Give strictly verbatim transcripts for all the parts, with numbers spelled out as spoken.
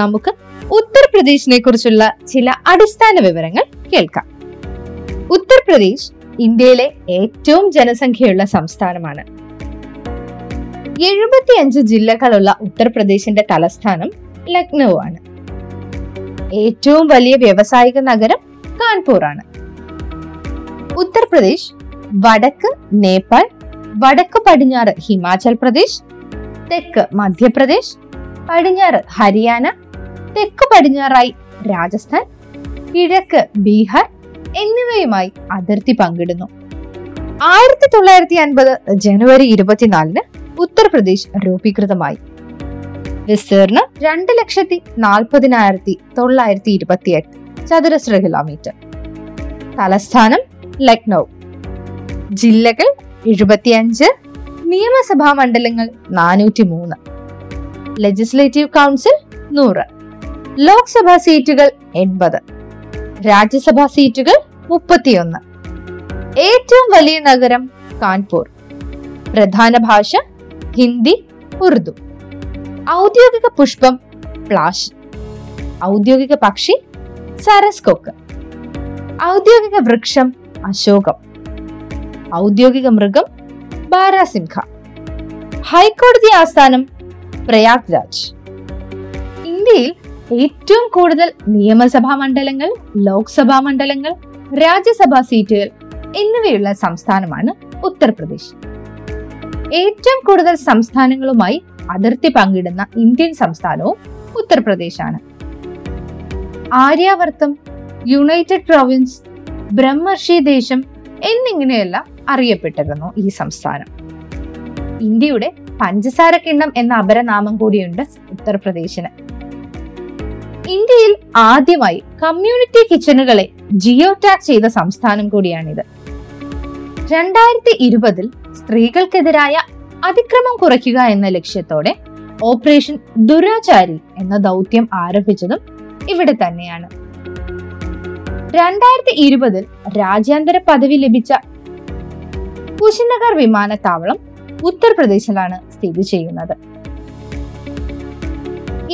നമുക്ക് ഉത്തർപ്രദേശിനെ കുറിച്ചുള്ള ചില അടിസ്ഥാന വിവരങ്ങൾ കേൾക്കാം. ഉത്തർപ്രദേശ് ഇന്ത്യയിലെ ഏറ്റവും ജനസംഖ്യയുള്ള സംസ്ഥാനമാണ്. എഴുപത്തിയഞ്ച് ജില്ലകളുള്ള ഉത്തർപ്രദേശിന്റെ തലസ്ഥാനം ലക്നൗ ആണ്. ഏറ്റവും വലിയ വ്യാവസായിക നഗരം കാൺപൂർ ആണ്. ഉത്തർപ്രദേശ് വടക്ക് നേപ്പാൾ, വടക്ക് പടിഞ്ഞാറ് ഹിമാചൽ പ്രദേശ്, തെക്ക് മധ്യപ്രദേശ്, പടിഞ്ഞാറ് ഹരിയാന, തെക്ക് പടിഞ്ഞാറായി രാജസ്ഥാൻ, കിഴക്ക് ബീഹാർ എന്നിവയുമായി അതിർത്തി പങ്കിടുന്നു. ആയിരത്തി തൊള്ളായിരത്തി അൻപത് ജനുവരി ഇരുപത്തിനാലിന് ഉത്തർപ്രദേശ് രൂപീകൃതമായി. വിസ്തീർണം രണ്ട് ലക്ഷത്തി നാൽപ്പതിനായിരത്തി തൊള്ളായിരത്തി ഇരുപത്തി എട്ട് ചതുരശ്ര കിലോമീറ്റർ. തലസ്ഥാനം ലക്നൗ. ജില്ലകൾ എഴുപത്തിയഞ്ച്. നിയമസഭാ മണ്ഡലങ്ങൾ നാനൂറ്റി മൂന്ന്. ലെജിസ്ലേറ്റീവ് കൗൺസിൽ നൂറ്. ലോക്സഭാ സീറ്റുകൾ എൺപത്. രാജ്യസഭാ സീറ്റുകൾ മുപ്പത്തിയൊന്ന്. ഏറ്റവും വലിയ നഗരം കാൺപൂർ. പ്രധാന ഭാഷ ഹിന്ദി, ഉറുദു. ഔദ്യോഗിക പുഷ്പം പ്ലാഷ്. ഔദ്യോഗിക പക്ഷി സരസ്കൊക്ക്. ഔദ്യോഗിക വൃക്ഷം അശോകം. ഔദ്യോഗിക മൃഗം ബാരാസിംഹ. ഹൈക്കോടതി ആസ്ഥാനം പ്രയാഗ്രാജ്. ഇന്ത്യയിൽ ഏറ്റവും കൂടുതൽ നിയമസഭാ മണ്ഡലങ്ങൾ, ലോക്സഭാ മണ്ഡലങ്ങൾ, രാജ്യസഭാ സീറ്റുകൾ എന്നിവയുള്ള സംസ്ഥാനമാണ് ഉത്തർപ്രദേശ്. ഏറ്റവും കൂടുതൽ സംസ്ഥാനങ്ങളുമായി അതിർത്തി പങ്കിടുന്ന ഇന്ത്യൻ സംസ്ഥാനവും ഉത്തർപ്രദേശാണ്. ആര്യാവർത്തം, യുണൈറ്റഡ് പ്രൊവിൻസ്, ബ്രഹ്മർഷി ദേശം എന്നിങ്ങനെയെല്ലാം അറിയപ്പെട്ടിരുന്നു ഈ സംസ്ഥാനം. ഇന്ത്യയുടെ പഞ്ചസാര കിണ്ണം എന്ന അപരനാമം കൂടിയുണ്ട് ഉത്തർപ്രദേശിന്. ഇന്ത്യയിൽ ആദ്യമായി കമ്മ്യൂണിറ്റി കിച്ചണുകളെ ജിയോ ടാഗ് ചെയ്ത സംസ്ഥാനം കൂടിയാണിത്. രണ്ടായിരത്തി ഇരുപതിൽ സ്ത്രീകൾക്കെതിരായ അതിക്രമം കുറയ്ക്കുക എന്ന ലക്ഷ്യത്തോടെ ഓപ്പറേഷൻ ദുരാചാരി എന്ന ദൗത്യം ആരംഭിച്ചതും ഇവിടെ തന്നെയാണ്. രണ്ടായിരത്തി ഇരുപതിൽ രാജ്യാന്തര പദവി ലഭിച്ച കുശിനഗർ വിമാനത്താവളം ഉത്തർപ്രദേശിലാണ് സ്ഥിതി ചെയ്യുന്നത്.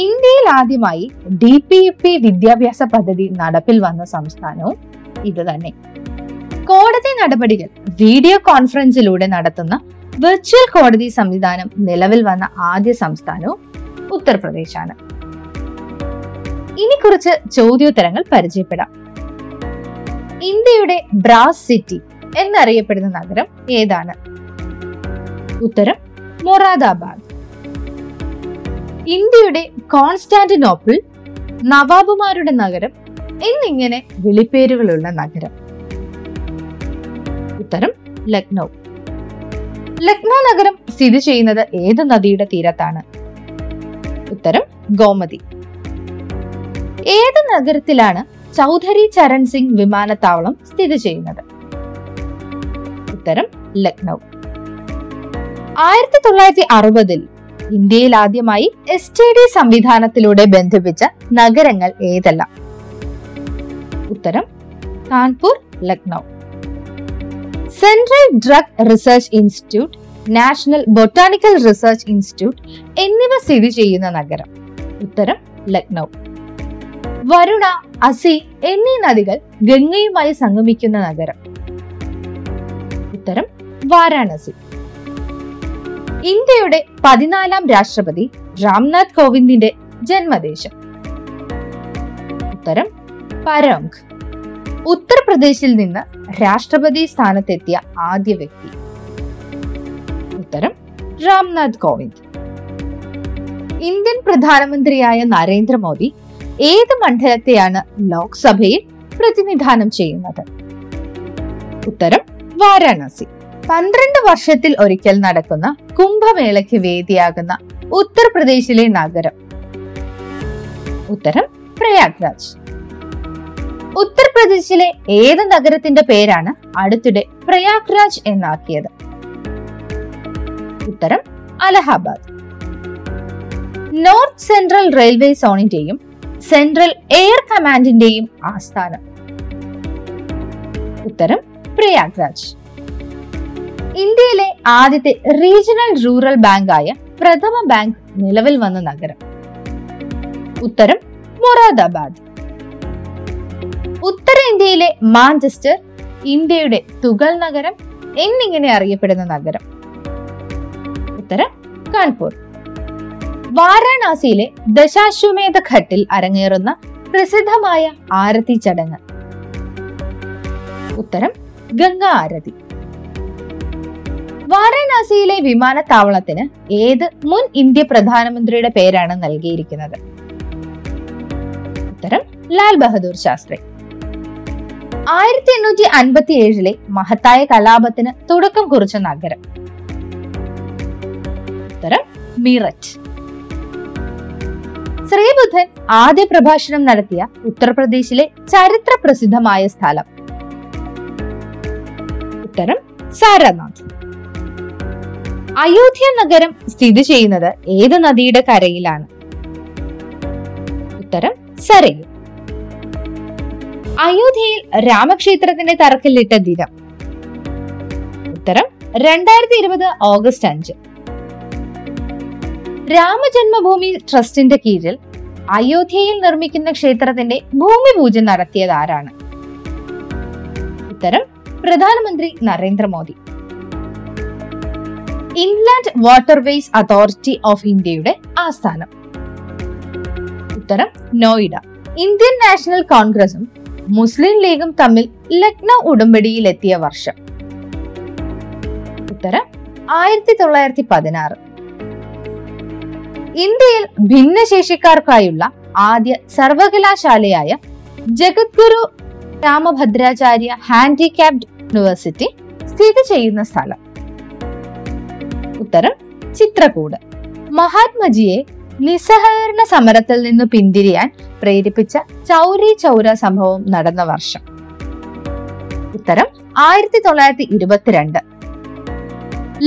ഇന്ത്യയിൽ ആദ്യമായി ഡി പി ഇ വിദ്യാഭ്യാസ പദ്ധതി നടപ്പിൽ വന്ന സംസ്ഥാനവും ഇത് തന്നെ. കോടതി നടപടികൾ വീഡിയോ കോൺഫറൻസിലൂടെ നടത്തുന്ന വെർച്വൽ കോടതി സംവിധാനം നിലവിൽ വന്ന ആദ്യ സംസ്ഥാനവും ഉത്തർപ്രദേശാണ്. ഇനി കുറച്ച് ചോദ്യോത്തരങ്ങൾ പരിചയപ്പെടാം. ഇന്ത്യയുടെ ബ്രാസ് സിറ്റി എന്നറിയപ്പെടുന്ന നഗരം ഏതാണ്? ഉത്തരം മൊറാദാബാദ്. ഇന്ത്യയുടെ കോൺസ്റ്റാന്റിനോപ്പിൾ, നവാബുമാരുടെ നഗരം എന്നിങ്ങനെ വിളിപ്പേരുകളുള്ള നഗരം? ഉത്തരം ലക്നൗ. ലക്നൗ നഗരം സ്ഥിതി ചെയ്യുന്നത് ഏത് നദിയുടെ തീരത്താണ്? ഉത്തരം ഗോമതി. ഏത് നഗരത്തിലാണ് ചൗധരി ചരൺസിംഗ് വിമാനത്താവളം സ്ഥിതി ചെയ്യുന്നത്? ഉത്തരം ലക്നൗ. ആയിരത്തി തൊള്ളായിരത്തി അറുപതിൽ ഇന്ത്യയിൽ ആദ്യമായി എസ് ടി ഡി സംവിധാനത്തിലൂടെ ബന്ധിപ്പിച്ച നഗരങ്ങൾ ഏതെല്ലാം? ഉത്തരം Kanpur, Lucknow. Central drug research institute, national botanical research institute എന്നിവ സ്ഥിതി ചെയ്യുന്ന നഗരം? ഉത്തരം ലക്നൗ. വരുണ, അസി എന്നീ നദികൾ ഗംഗയുമായി സംഗമിക്കുന്ന നഗരം? ഉത്തരം വാരാണസി. ഇന്ത്യയുടെ പതിനാലാം രാഷ്ട്രപതി രാംനാഥ് കോവിന്ദിന്റെ ജന്മദേശം? ഉത്തരം പരംഗ്. ഉത്തർപ്രദേശിൽ നിന്ന് രാഷ്ട്രപതി സ്ഥാനത്തെത്തിയ ആദ്യ വ്യക്തി? ഉത്തരം രാംനാഥ് കോവിന്ദ്. ഇന്ത്യൻ പ്രധാനമന്ത്രിയായ നരേന്ദ്രമോദി ഏത് മണ്ഡലത്തെയാണ് ലോക്സഭയിൽ പ്രതിനിധാനം ചെയ്യുന്നത്? ഉത്തരം വാരാണസി. പന്ത്രണ്ട് വർഷത്തിൽ ഒരിക്കൽ നടക്കുന്ന കുംഭമേളയ്ക്ക് വേദിയാകുന്ന ഉത്തർപ്രദേശിലെ നഗരം? ഉത്തരം പ്രയാഗ്രാജ്. ഉത്തർപ്രദേശിലെ ഏത് നഗരത്തിന്റെ പേരാണ് അടുത്തിടെ പ്രയാഗ്രാജ് എന്നാക്കിയത്? ഉത്തരം അലഹബാദ്. നോർത്ത് സെൻട്രൽ റെയിൽവേ സോണിന്റെയും സെൻട്രൽ എയർ കമാൻഡിന്റെയും ആസ്ഥാനം? ഉത്തരം പ്രയാഗ്രാജ്. ഇന്ത്യയിലെ ആദ്യത്തെ റീജിയണൽ റൂറൽ ബാങ്കായ പ്രഥമ ബാങ്ക് നിലവിൽ വന്ന നഗരം? ഉത്തരം മൊറാദാബാദ്. ഉത്തരേന്ത്യയിലെ മാഞ്ചസ്റ്റർ ഇന്ത്യയുടെ തുകൽ നഗരം എന്നിങ്ങനെ അറിയപ്പെടുന്ന നഗരം? ഉത്തരം കാൺപൂർ. വാരാണസിയിലെ ദശാശ്വമേധ ഘട്ടിൽ അരങ്ങേറുന്ന പ്രസിദ്ധമായ ആരതി ചടങ്ങ്? ഉത്തരം ഗംഗാ ആരതി. വാരാണസിയിലെ വിമാനത്താവളത്തിന് ഏത് മുൻ ഇന്ത്യ പ്രധാനമന്ത്രിയുടെ പേരാണ് നൽകിയിരിക്കുന്നത്? ഉത്തരം ലാൽ ബഹദൂർ ശാസ്ത്രി. ആയിരത്തി എണ്ണൂറ്റി അൻപത്തി ഏഴിലെ മഹത്തായ കലാപത്തിന് തുടക്കം കുറിച്ച നഗരം? ഉത്തരം മീററ്റ്. ശ്രീബുദ്ധൻ ആദ്യ പ്രഭാഷണം നടത്തിയ ഉത്തർപ്രദേശിലെ ചരിത്ര പ്രസിദ്ധമായ സ്ഥലം? ഉത്തരം സാരനാഥ്. അയോധ്യ നഗരം സ്ഥിതി ചെയ്യുന്നത് ഏത് നദിയുടെ കരയിലാണ്? ഉത്തരം സരയു. അയോധ്യയിൽ രാമക്ഷേത്രത്തിന്റെ തറക്കല്ലിട്ട ദിനം? ഉത്തരം രണ്ടായിരത്തി ഇരുപത് ഓഗസ്റ്റ് അഞ്ച്. രാമജന്മഭൂമി ട്രസ്റ്റിന്റെ കീഴിൽ അയോധ്യയിൽ നിർമ്മിക്കുന്ന ക്ഷേത്രത്തിന്റെ ഭൂമി പൂജ നടത്തിയത് ആരാണ്? ഉത്തരം പ്രധാനമന്ത്രി Narendra Modi. Inland waterways authority of ഇന്ത്യയുടെ ആസ്ഥാനം? ഉത്തരം നോയിഡ. ഇന്ത്യൻ നാഷണൽ കോൺഗ്രസും മുസ്ലിം ലീഗും തമ്മിൽ ലക്നൗ ഉടമ്പടിയിലെത്തിയ വർഷം? ഉത്തരം ആയിരത്തി തൊള്ളായിരത്തി പതിനാറ്. ഇന്ത്യയിൽ ഭിന്നശേഷിക്കാർക്കായുള്ള ആദ്യ സർവകലാശാലയായ ജഗദ്ഗുരു രാമഭദ്രാചാര്യ ഹാൻഡിക്യാപ്ഡ് യൂണിവേഴ്സിറ്റി സ്ഥിതി ചെയ്യുന്ന സ്ഥലം? ഉത്തരം ചിത്രകൂട്. മഹാത്മജിയെ നിസ്സഹകരണ സമരത്തിൽ നിന്ന് പിന്തിരിയാൻ പ്രേരിപ്പിച്ച ചൗരി ചൗര സംഭവം നടന്ന വർഷം? ഉത്തരം ആയിരത്തി തൊള്ളായിരത്തി ഇരുപത്തിരണ്ട്.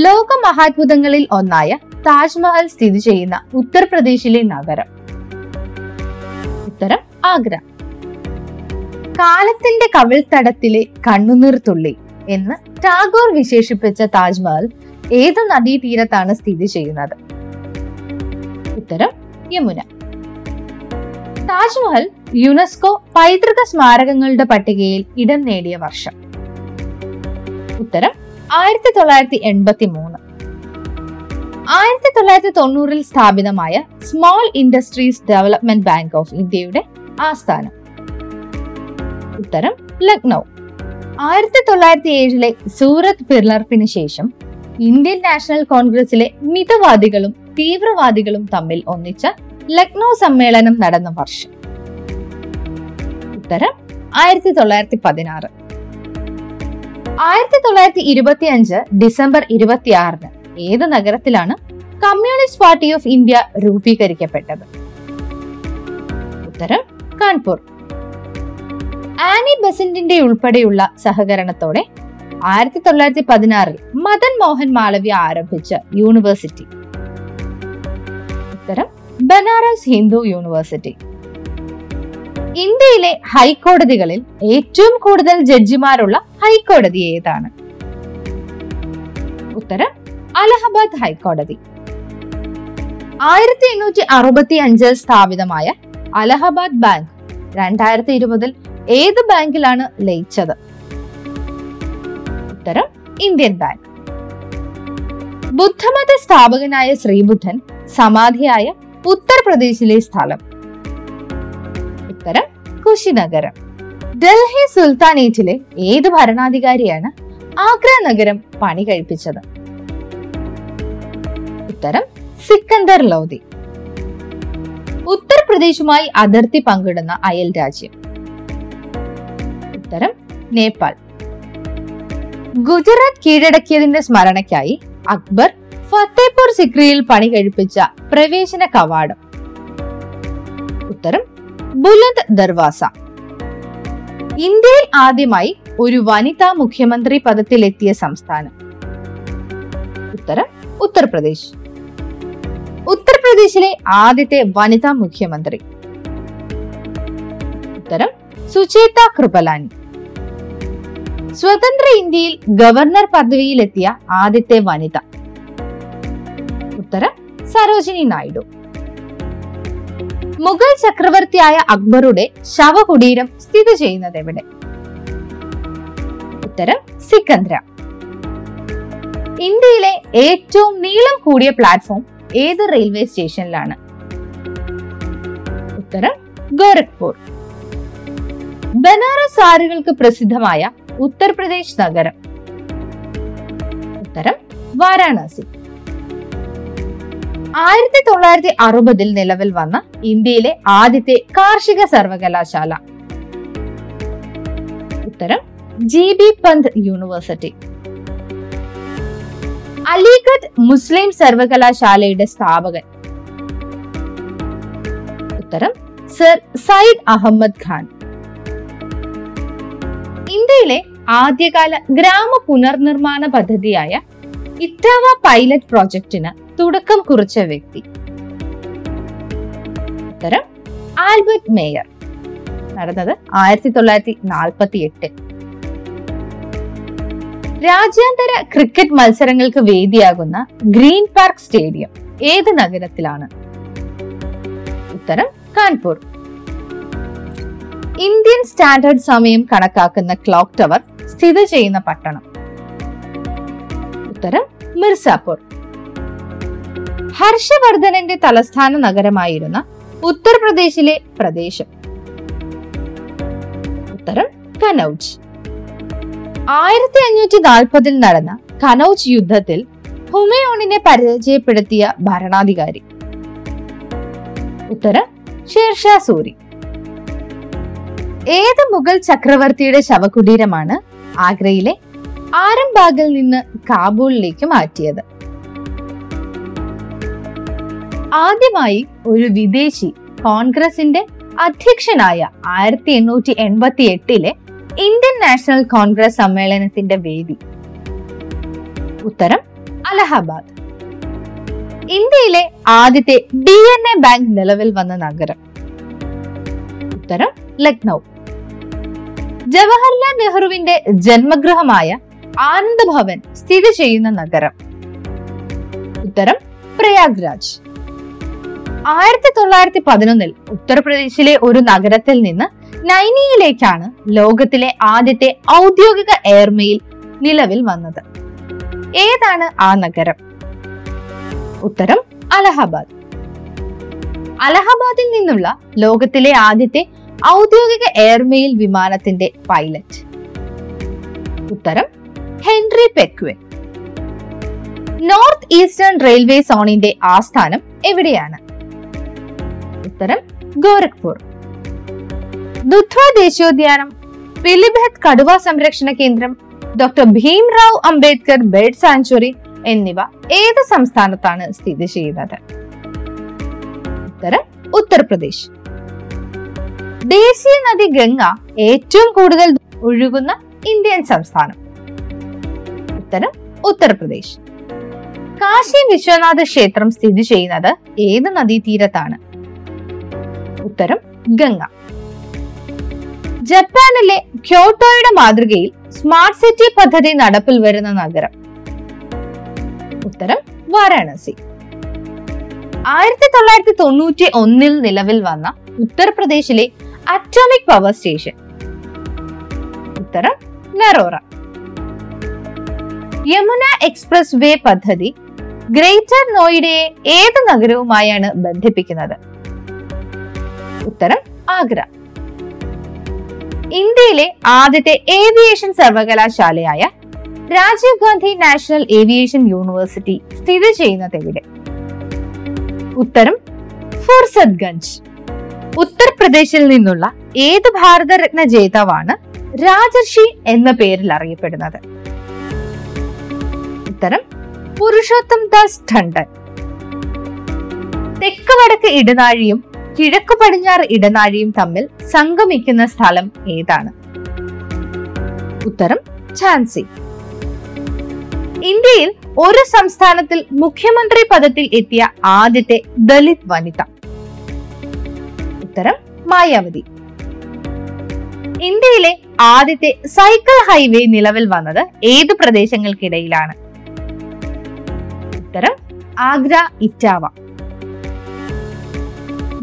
ലോക മഹാത്ഭുതങ്ങളിൽ ഒന്നായ താജ്മഹൽ സ്ഥിതി ചെയ്യുന്ന ഉത്തർപ്രദേശിലെ നഗരം? ഉത്തരം ആഗ്ര. കാലത്തിന്റെ കവിൾത്തടത്തിലെ കണ്ണുനീർത്തുള്ളി എന്ന് ടാഗോർ വിശേഷിപ്പിച്ച താജ്മഹൽ ഏത് നദീതീരത്താണ് സ്ഥിതി ചെയ്യുന്നത്? ഉത്തരം യമുന. താജ്മഹൽ യുനെസ്കോ പൈതൃക സ്മാരകങ്ങളുടെ പട്ടികയിൽ ഇടം നേടിയ വർഷം? ഉത്തരം ആയിരത്തി തൊള്ളായിരത്തി എൺപത്തി മൂന്ന്. ആയിരത്തി തൊള്ളായിരത്തി തൊണ്ണൂറിൽ സ്ഥാപിതമായ small industries development bank of ഇന്ത്യയുടെ ആസ്ഥാനം? ഉത്തരം ലക്നൗ. ആയിരത്തി തൊള്ളായിരത്തി ഏഴിലെ സൂറത്ത് പിളർപ്പിന് ശേഷം ഇന്ത്യൻ നാഷണൽ കോൺഗ്രസിലെ മിതവാദികളും തീവ്രവാദികളും തമ്മിൽ ഒന്നിച്ച ലക്നൗ സമ്മേളനം നടന്ന വർഷം? ഉത്തരം ആയിരത്തി തൊള്ളായിരത്തി പതിനാറ്. ആയിരത്തി തൊള്ളായിരത്തി ഇരുപത്തി അഞ്ച് ഡിസംബർ ഇരുപത്തിയാറിന് ഏത് നഗരത്തിലാണ് കമ്മ്യൂണിസ്റ്റ് പാർട്ടി ഓഫ് ഇന്ത്യ രൂപീകരിക്കപ്പെട്ടത്? ഉത്തരം കാൺപൂർ. ആനി ബെസന്റിന്റെ ഉൾപ്പെടെയുള്ള സഹകരണത്തോടെ ആയിരത്തി തൊള്ളായിരത്തി പതിനാറിൽ മദൻ മോഹൻ മാളവ്യ ആരംഭിച്ച യൂണിവേഴ്സിറ്റി? ഉത്തരം ബനാറസ് ഹിന്ദു യൂണിവേഴ്സിറ്റി. ഇന്ത്യയിലെ ഹൈക്കോടതികളിൽ ഏറ്റവും കൂടുതൽ ജഡ്ജിമാരുള്ള ഹൈക്കോടതി ഏതാണ്? ഉത്തരം അലഹബാദ് ഹൈക്കോടതി. ആയിരത്തി എണ്ണൂറ്റി അറുപത്തി അഞ്ചിൽ സ്ഥാപിതമായ അലഹബാദ് ബാങ്ക് രണ്ടായിരത്തി ഇരുപതിൽ ഏത് ബാങ്കിലാണ് ലയിച്ചത്? ഉത്തരം ഇന്ത്യൻ ബാങ്ക്. ബുദ്ധമത സ്ഥാപകനായ ശ്രീബുദ്ധൻ സമാധിയായ ഉത്തർപ്രദേശിലെ സ്ഥലം? ഉത്തരം കുശിനഗർ. ഡൽഹി സുൽത്താനേറ്റിലെ ഏത് ഭരണാധികാരിയാണ് ആഗ്ര നഗരം പണി കഴിപ്പിച്ചത്? ഉത്തരം സിക്കന്ദർ ലോധി. ഉത്തർപ്രദേശുമായി അതിർത്തി പങ്കിടുന്ന അയൽ രാജ്യം? ഉത്തരം നേപ്പാൾ. ഗുജറാത്ത് കീഴടക്കിയതിന്റെ സ്മരണയ്ക്കായി അക്ബർ ഫത്തേപൂർ സിക്രിയിൽ പണി കഴിപ്പിച്ച പ്രവേശന കവാടം? ഉത്തരം ബുലന്ദ് ദർവാസ. ഇന്ത്യയിൽ ആദ്യമായി ഒരു വനിതാ മുഖ്യമന്ത്രി പദത്തിലെത്തിയ സംസ്ഥാനം? ഉത്തരം ഉത്തർപ്രദേശ്. ഉത്തർപ്രദേശിലെ ആദ്യത്തെ വനിതാ മുഖ്യമന്ത്രി? ഉത്തരം സുചേത കൃപലാനി. സ്വതന്ത്ര ഇന്ത്യയിൽ ഗവർണർ പദവിയിലെത്തിയ ആദ്യത്തെ വനിത? ഉത്തരം സരോജിനി നായിഡു. മുഗൾ ചക്രവർത്തിയായ അക്ബറുടെ ശവകുടീരം സ്ഥിതി ചെയ്യുന്നത് എവിടെ? ഉത്തരം സിക്കന്ദ്ര. ഇന്ത്യയിലെ ഏറ്റവും നീളം കൂടിയ പ്ലാറ്റ്ഫോം ഏത് റെയിൽവേ സ്റ്റേഷനിലാണ്? ഉത്തരം ഗോരഖ്പൂർ. ബനാറസ് സാരികൾക്ക് പ്രസിദ്ധമായ ഉത്തർപ്രദേശ് നഗരം? ഉത്തരം വാരാണസി. ആയിരത്തി തൊള്ളായിരത്തി അറുപതിൽ നിലവിൽ വന്ന ഇന്ത്യയിലെ ആദ്യത്തെ കാർഷിക സർവകലാശാല? ഉത്തരം G B Pant university. Aligarh മുസ്ലിം സർവകലാശാലയുടെ സ്ഥാപകൻ? ഉത്തരം സർ സയ്യിദ് അഹമ്മദ് ഖാൻ. ഇന്ത്യയിലെ ആദ്യകാല ഗ്രാമ പുനർനിർമ്മാണ പദ്ധതിയായ ഇറ്റാവ പൈലറ്റ് പ്രോജക്ടിന് തുടക്കം കുറിച്ച വ്യക്തി? ഉത്തരം ആൽബർട്ട് മേയർ. നടന്നത് ആയിരത്തി തൊള്ളായിരത്തി നാൽപ്പത്തി എട്ട്. രാജ്യാന്തര ക്രിക്കറ്റ് മത്സരങ്ങൾക്ക് വേദിയാകുന്ന ഗ്രീൻ പാർക്ക് സ്റ്റേഡിയം ഏത് നഗരത്തിലാണ്? ഉത്തരം കാൺപൂർ. ഇന്ത്യൻ സ്റ്റാൻഡേർഡ് സമയം കണക്കാക്കുന്ന ക്ലോക്ക് ടവർ സ്ഥിതി ചെയ്യുന്ന പട്ടണം? ഉത്തരം മിർസാപൂർ. ഹർഷവർദ്ധനന്റെ തലസ്ഥാന നഗരമായിരുന്ന ഉത്തർപ്രദേശിലെ പ്രദേശം? ഉത്തരം കനൗജ്. ആയിരത്തി അഞ്ഞൂറ്റി നാൽപ്പതിൽ നടന്ന കനൗജ് യുദ്ധത്തിൽ ഹുമയൂണിനെ പരാജയപ്പെടുത്തിയ ഭരണാധികാരി? ഉത്തരം ഷേർഷാ സൂരി. ഏത് മുഗൾ ചക്രവർത്തിയുടെ ശവകുടീരമാണ് ആഗ്രയിലെ ആരംബാഗിൽ നിന്ന് കാബൂളിലേക്ക് മാറ്റിയത്? ആദ്യമായി ഒരു വിദേശി കോൺഗ്രസിന്റെ അധ്യക്ഷനായ ആയിരത്തി എണ്ണൂറ്റി എൺപത്തി എട്ടിലെ ഇന്ത്യൻ നാഷണൽ കോൺഗ്രസ് സമ്മേളനത്തിന്റെ വേദി? ഉത്തരം അലഹബാദ്. ഇന്ത്യയിലെ ആദ്യത്തെ ഡി എൻ എ ബാങ്ക് നിലവിൽ വന്ന നഗരം? ഉത്തരം ലക്നൗ. ജവഹർലാൽ നെഹ്റുവിന്റെ ജന്മഗൃഹമായ ആനന്ദ് ഭവൻ സ്ഥിതി ചെയ്യുന്ന നഗരം? ഉത്തരം പ്രയാഗ്രാജ്. ആയിരത്തി തൊള്ളായിരത്തി പതിനൊന്നിൽ ഉത്തർപ്രദേശിലെ ഒരു നഗരത്തിൽ നിന്ന് നൈനിയിലേക്കാണ് ലോകത്തിലെ ആദ്യത്തെ ഔദ്യോഗിക എയർമെയിൽ നിലവിൽ വന്നത്. ഏതാണ് ആ നഗരം? ഉത്തരം അലഹബാദ്. അലഹബാദിൽ നിന്നുള്ള ലോകത്തിലെ ആദ്യത്തെ ഔദ്യോഗിക എയർമെയിൽ വിമാനത്തിന്റെ പൈലറ്റ്? ഉത്തരം Henri Pequet. North eastern railway സോണിന്റെ ആസ്ഥാനം എവിടെയാണ്? ഉത്തരം ഗോരഖ്പൂർ. ദുധ്വ ദേശീയോദ്യാനം, പിലിഭത്ത് കടുവ സംരക്ഷണ കേന്ദ്രം, doctor Bhimrao Ambedkar bird sanctuary എന്നിവ ഏത് സംസ്ഥാനത്താണ് സ്ഥിതി ചെയ്യുന്നത്? ഉത്തരം ഉത്തർപ്രദേശ്. ദേശീയ നദി ഗംഗ ഏറ്റവും കൂടുതൽ ഒഴുകുന്ന ഇന്ത്യൻ സംസ്ഥാനം? ഉത്തരം ഉത്തർപ്രദേശ്. കാശി വിശ്വനാഥ ക്ഷേത്രം സ്ഥിതി ചെയ്യുന്നത് ഏത് നദീതീരത്താണ്? ഉത്തരം ഗംഗ. ജപ്പാനിലെ ക്യോട്ടോയുടെ മാതൃകയിൽ സ്മാർട്ട് സിറ്റി പദ്ധതി നടപ്പിൽ വരുന്ന നഗരം? ഉത്തരം വാരാണസി. ആയിരത്തി തൊള്ളായിരത്തി തൊണ്ണൂറ്റി ഒന്നിൽ നിലവിൽ വന്ന ഉത്തർപ്രദേശിലെ അറ്റോമിക് പവർ സ്റ്റേഷൻ? ഉത്തരം നറോറ. യമുന എക്സ്പ്രസ് വേ പദ്ധതി ഗ്രേറ്റർ നോയിഡയെ ഏത് നഗരവുമായാണ് ബന്ധിപ്പിക്കുന്നത്? ഉത്തരം ആഗ്ര. ഇന്ത്യയിലെ ആദ്യത്തെ ഏവിയേഷൻ സർവകലാശാലയായ Rajiv Gandhi national aviation university സ്ഥിതി ചെയ്യുന്നത് എവിടെ? ഉത്തരം ഫുർസത്ഗഞ്ച്. ഉത്തർപ്രദേശിൽ നിന്നുള്ള ഏത് ഭാരതരത്ന ജേതാവാണ് രാജർഷി എന്ന പേരിൽ അറിയപ്പെടുന്നത്? ഉത്തരം പുരുഷോത്തം ദാസ് ടണ്ടൻ. തെക്ക് വടക്ക് ഇടനാഴിയും കിഴക്ക് പടിഞ്ഞാറ് ഇടനാഴിയും തമ്മിൽ സംഗമിക്കുന്ന സ്ഥലം ഏതാണ്? ഉത്തരം ഝാൻസി. ഇന്ത്യയിൽ ഒരു സംസ്ഥാനത്തിൽ മുഖ്യമന്ത്രി പദത്തിൽ എത്തിയ ആദ്യത്തെ ദലിത് വനിത? ഉത്തരം മായാവതി. ഇന്ത്യയിലെ ആദ്യത്തെ സൈക്കിൾ ഹൈവേ നിലവിൽ വന്നത് ഏത് പ്രദേശങ്ങൾക്കിടയിലാണ്? ഉത്തരം ആഗ്ര, ഇറ്റാവ.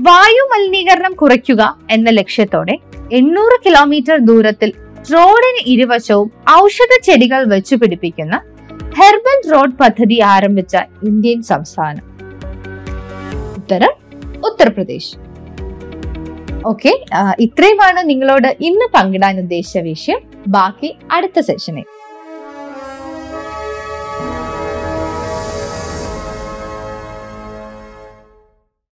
വായു മലിനീകരണം കുറയ്ക്കുക എന്ന ലക്ഷ്യത്തോടെ എണ്ണൂറ് കിലോമീറ്റർ ദൂരത്തിൽ റോഡിന് ഇരുവശവും ഔഷധ ചെടികൾ വെച്ചു പിടിപ്പിക്കുന്ന ഹെർബൽ റോഡ് പദ്ധതി ആരംഭിച്ച ഇന്ത്യൻ സംസ്ഥാനം? ഉത്തരം ഉത്തർപ്രദേശ്. ഓക്കെ, ഇത്രയുമാണ് നിങ്ങളോട് ഇന്ന് പങ്കിടാൻ ഉദ്ദേശിച്ച വിഷയം. ബാക്കി അടുത്ത സെഷനിൽ.